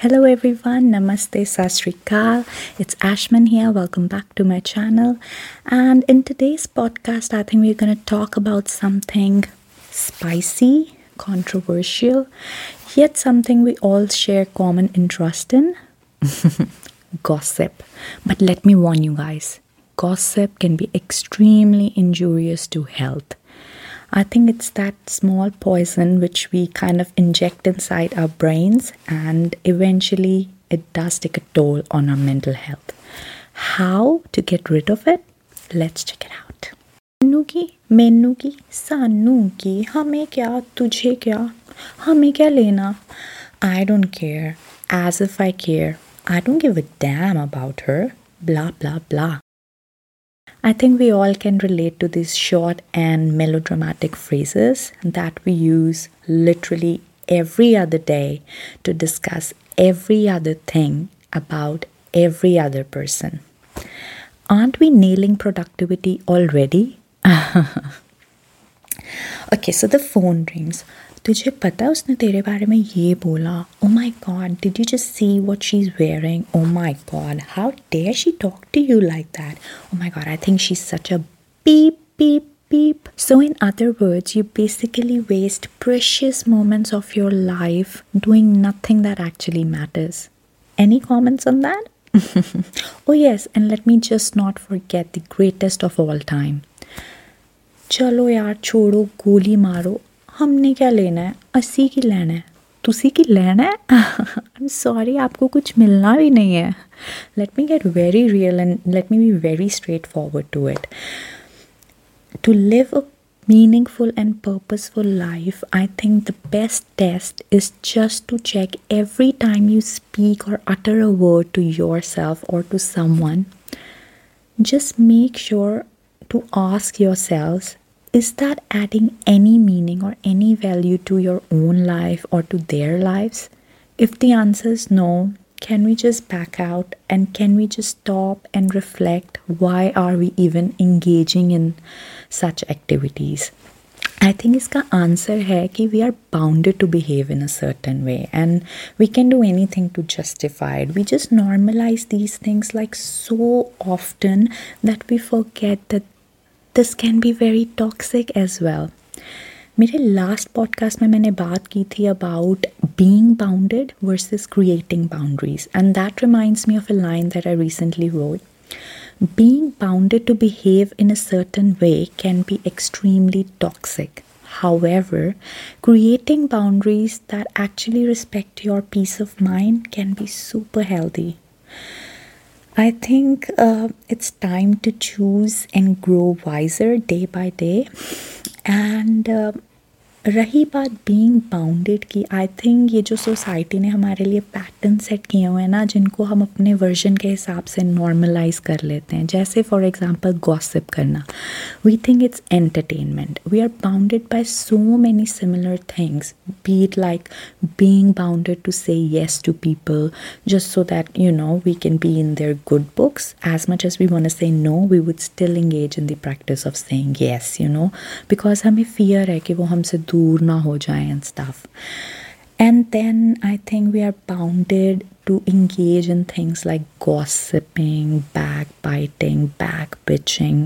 Hello everyone, Namaste, Sat Sri Akal. It's Ashman here. Welcome back to my channel. And in today's podcast, I think we're going to talk about something spicy, controversial, yet something we all share common interest in. Gossip. But let me warn you guys, gossip can be extremely injurious to health. I think it's that small poison which we kind of inject inside our brains, and eventually it does take a toll on our mental health. How to get rid of it? Let's check it out. मेनू की सानू की हमें क्या तुझे क्या हमें क्या लेना I don't care. As if I care. I don't give a damn about her. Blah blah blah. I think we all can relate to these short and melodramatic phrases that we use literally every other day to discuss every other thing about every other person. Aren't we nailing productivity already? Okay, so the phone rings. तुझे पता उसने तेरे बारे में ये बोला. Oh my God, did you just see what she's wearing? Oh my God, how dare she talk to you like that? Oh my God, I think she's such a beep, beep, beep. So in other words, you basically waste precious moments of your life doing nothing that actually matters. Any comments on that? Oh yes, and let me just not forget the greatest of all time. चलो यार छोड़ो गोली मारो हमने क्या लेना है अस्सी की लेना है तुसी की लेना है आई एम सॉरी आपको कुछ मिलना भी नहीं है let me get very real and let me be very straight forward to it to live a meaningful and purposeful life I think the best test is just to check every time you speak or utter a word to yourself or to someone just make sure to ask yourselves is that adding any meaning or any value to your own life or to their lives? If the answer is no, can we just back out and can we just stop and reflect why are we even engaging in such activities? I think इसका answer है कि we are bounded to behave in a certain way and we can do anything to justify it. We just normalize these things like so often that we forget that this can be very toxic as well. मेरे last podcast में मैंने बात की थी about being bounded versus creating boundaries. And that reminds me of a line that I recently wrote. Being bounded to behave in a certain way can be extremely toxic. However, creating boundaries that actually respect your peace of mind can be super healthy. I think it's time to choose and grow wiser day by day. And रही बात being bounded की, I think ये जो society ने हमारे लिए pattern set किए हुए हैं ना, जिनको हम अपने version के हिसाब से normalize कर लेते हैं. जैसे for example gossip करना. We think it's entertainment. We are bounded by so many similar things. Be it like being bounded to say yes to people just so that, you know, we can be in their good books. As much as we want to say no, we would still engage in the practice of saying yes, you know. Because हमें fear है कि वो हमसे दूर ना हो जाए and stuff. And then I think we are bounded to engage in things like gossiping, backbiting, backbitching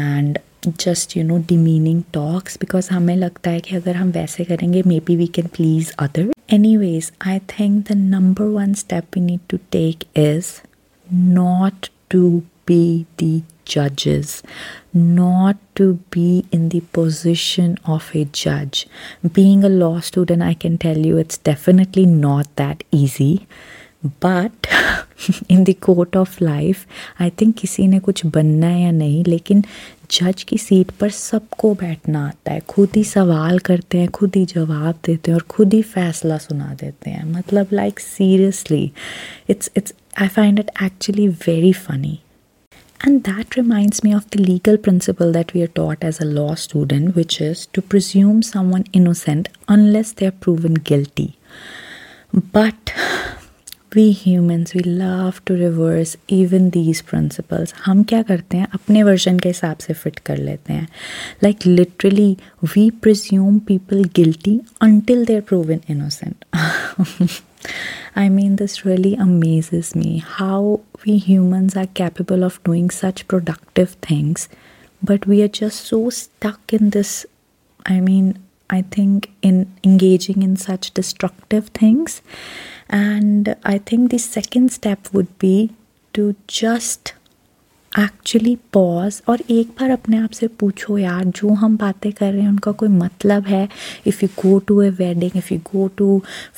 and just, you know, demeaning talks because हमें लगता है कि अगर हम वैसे करेंगे maybe we can please others. Anyways, I think the number one step we need to take is not to be the judges, not to be in the position of a judge. Being a law student, I can tell you it's definitely not that easy. But in the court of life, I think किसी ने कुछ बनना है या नहीं, लेकिन जज की सीट पर सबको बैठना आता है. खुद ही सवाल करते हैं, खुद ही जवाब देते हैं और खुद ही फैसला सुना देते हैं. मतलब like seriously, it's I find it actually very funny. And that reminds me of the legal principle that we are taught as a law student, which is to presume someone innocent unless they are proven guilty. But We humans, we love to reverse even these principles. हम क्या करते हैं, अपने version के हिसाब से fit कर लेते हैं. Like literally, we presume people guilty until they're proven innocent. I mean, this really amazes me how we humans are capable of doing such productive things, but we are just so stuck in this, I think in engaging in such destructive things. And I think the second step would be to just actually pause और एक बार अपने आप से पूछो यार जो हम बातें कर रहे हैं उनका कोई मतलब है. If you go to a wedding, if you go to,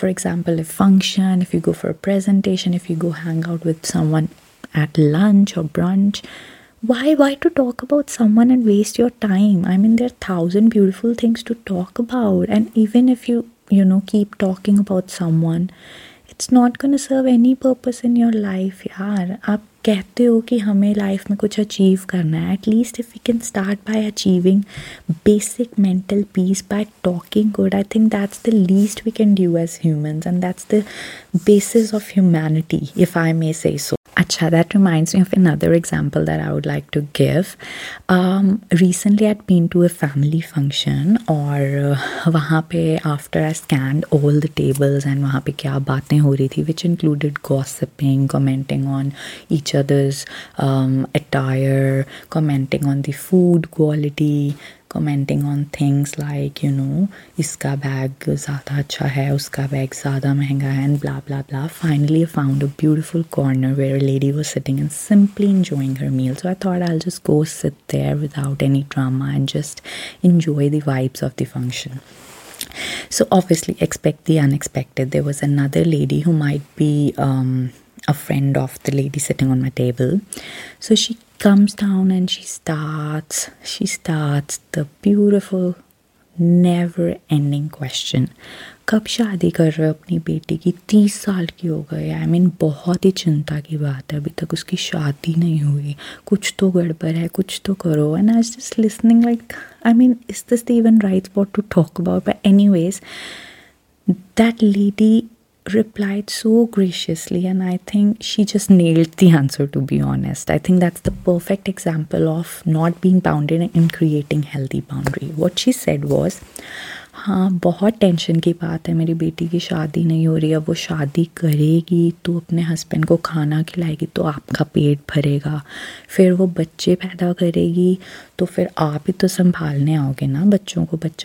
for example, a function, if you go for a presentation, if you go hang out with someone at lunch or brunch, why to talk about someone and waste your time? I mean, there are 1,000 beautiful things to talk about, and even if you keep talking about someone, it's not going to serve any purpose in your life. यार आप कहते हो कि हमें life में कुछ achieve करना है. At least if we can start by achieving basic mental peace by talking good, I think that's the least we can do as humans, and that's the basis of humanity, if I may say so. Acha, that reminds me of another example that I would like to give. Recently I'd been to a family function और वहाँ पे after I scanned all the tables and वहाँ पे क्या बातें हो रही थी, which included gossiping, commenting on each other's attire, commenting on the food quality, commenting on things like, इसका बैग ज़्यादा अच्छा है, उसका बैग ज़्यादा महंगा है, and blah, blah, blah. Finally, I found a beautiful corner where a lady was sitting and simply enjoying her meal. So I thought I'll just go sit there without any drama and just enjoy the vibes of the function. So obviously, expect the unexpected. There was another lady who might be a friend of the lady sitting on my table. So she comes down and she starts the beautiful never ending question. कब शादी कर रहे हो अपनी बेटी की? 30 साल की हो गई. आई मीन बहुत ही चिंता की बात है, अभी तक उसकी शादी नहीं हुई, कुछ तो गड़बड़ है, कुछ तो करो. And I was just listening like, I mean is this the even right spot to talk about? But anyways, that lady replied so graciously, and I think she just nailed the answer, to be honest. I think that's the perfect example of not being bounded and creating healthy boundary. What she said was, हाँ बहुत tension की बात है, मेरी बेटी की शादी नहीं हो रही है, वो शादी करेगी तो अपने हस्बैंड को खाना खिलाएगी तो आपका पेट भरेगा, फिर वो बच्चे पैदा करेगी तो फिर आप ही तो संभालने आओगे ना बच्चों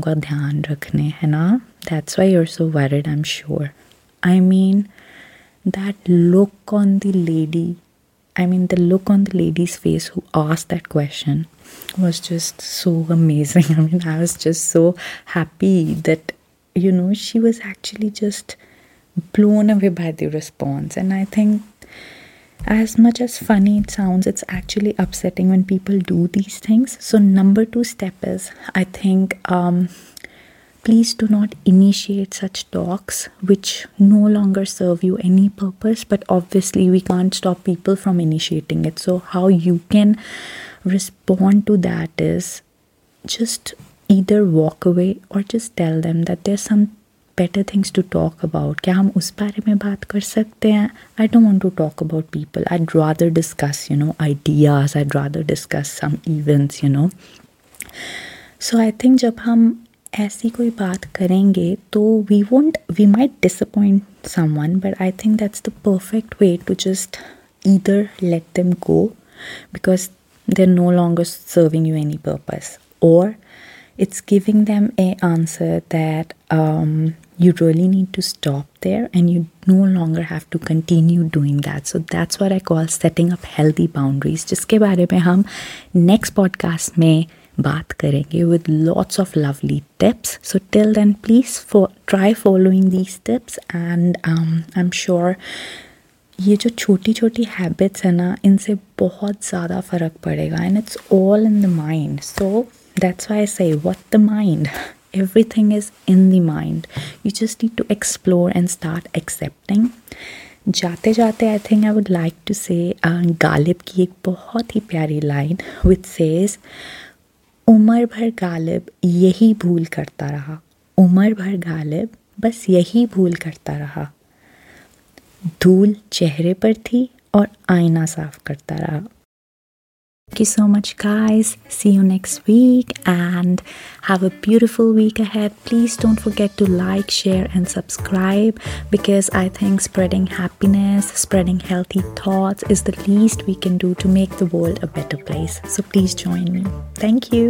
का ध्यान रखने, है ना? That's why you're so worried, I'm sure. I mean, the look on the lady's face who asked that question was just so amazing. I mean, I was just so happy that, she was actually just blown away by the response. And I think as much as funny it sounds, it's actually upsetting when people do these things. So number 2 step is, I think, please do not initiate such talks which no longer serve you any purpose, but obviously we can't stop people from initiating it. So how you can respond to that is just either walk away or just tell them that there's some better things to talk about. क्या हम उस बारे में बात कर सकते हैं? I don't want to talk about people. I'd rather discuss, ideas. I'd rather discuss some events, So I think जब हम ऐसी कोई बात करेंगे तो we might disappoint someone, but I think that's the perfect way to just either let them go because they are no longer serving you any purpose, और it's giving them a answer that you really need to stop there and you no longer have to continue doing that. So that's what I call setting up healthy boundaries, जिसके बारे में हम next podcast में बात करेंगे with lots of lovely tips. So till then, please try following these tips, and I'm sure ये जो छोटी छोटी habits है ना, इनसे बहुत ज़्यादा फ़र्क पड़ेगा. And it's all in the mind. So that's why I say, what the mind? Everything is in the mind. You just need to explore and start accepting. जाते जाते I think I would like to say Ghalib की एक बहुत ही प्यारी line which says, उम्र भर गालिब यही भूल करता रहा, उम्र भर गालिब बस यही भूल करता रहा. धूल चेहरे पर थी और आईना साफ करता रहा। Thank you so much guys. See you next week and have a beautiful week ahead. Please don't forget to like, share and subscribe because I think spreading happiness, spreading healthy thoughts is the least we can do to make the world a better place. So please join me. Thank you.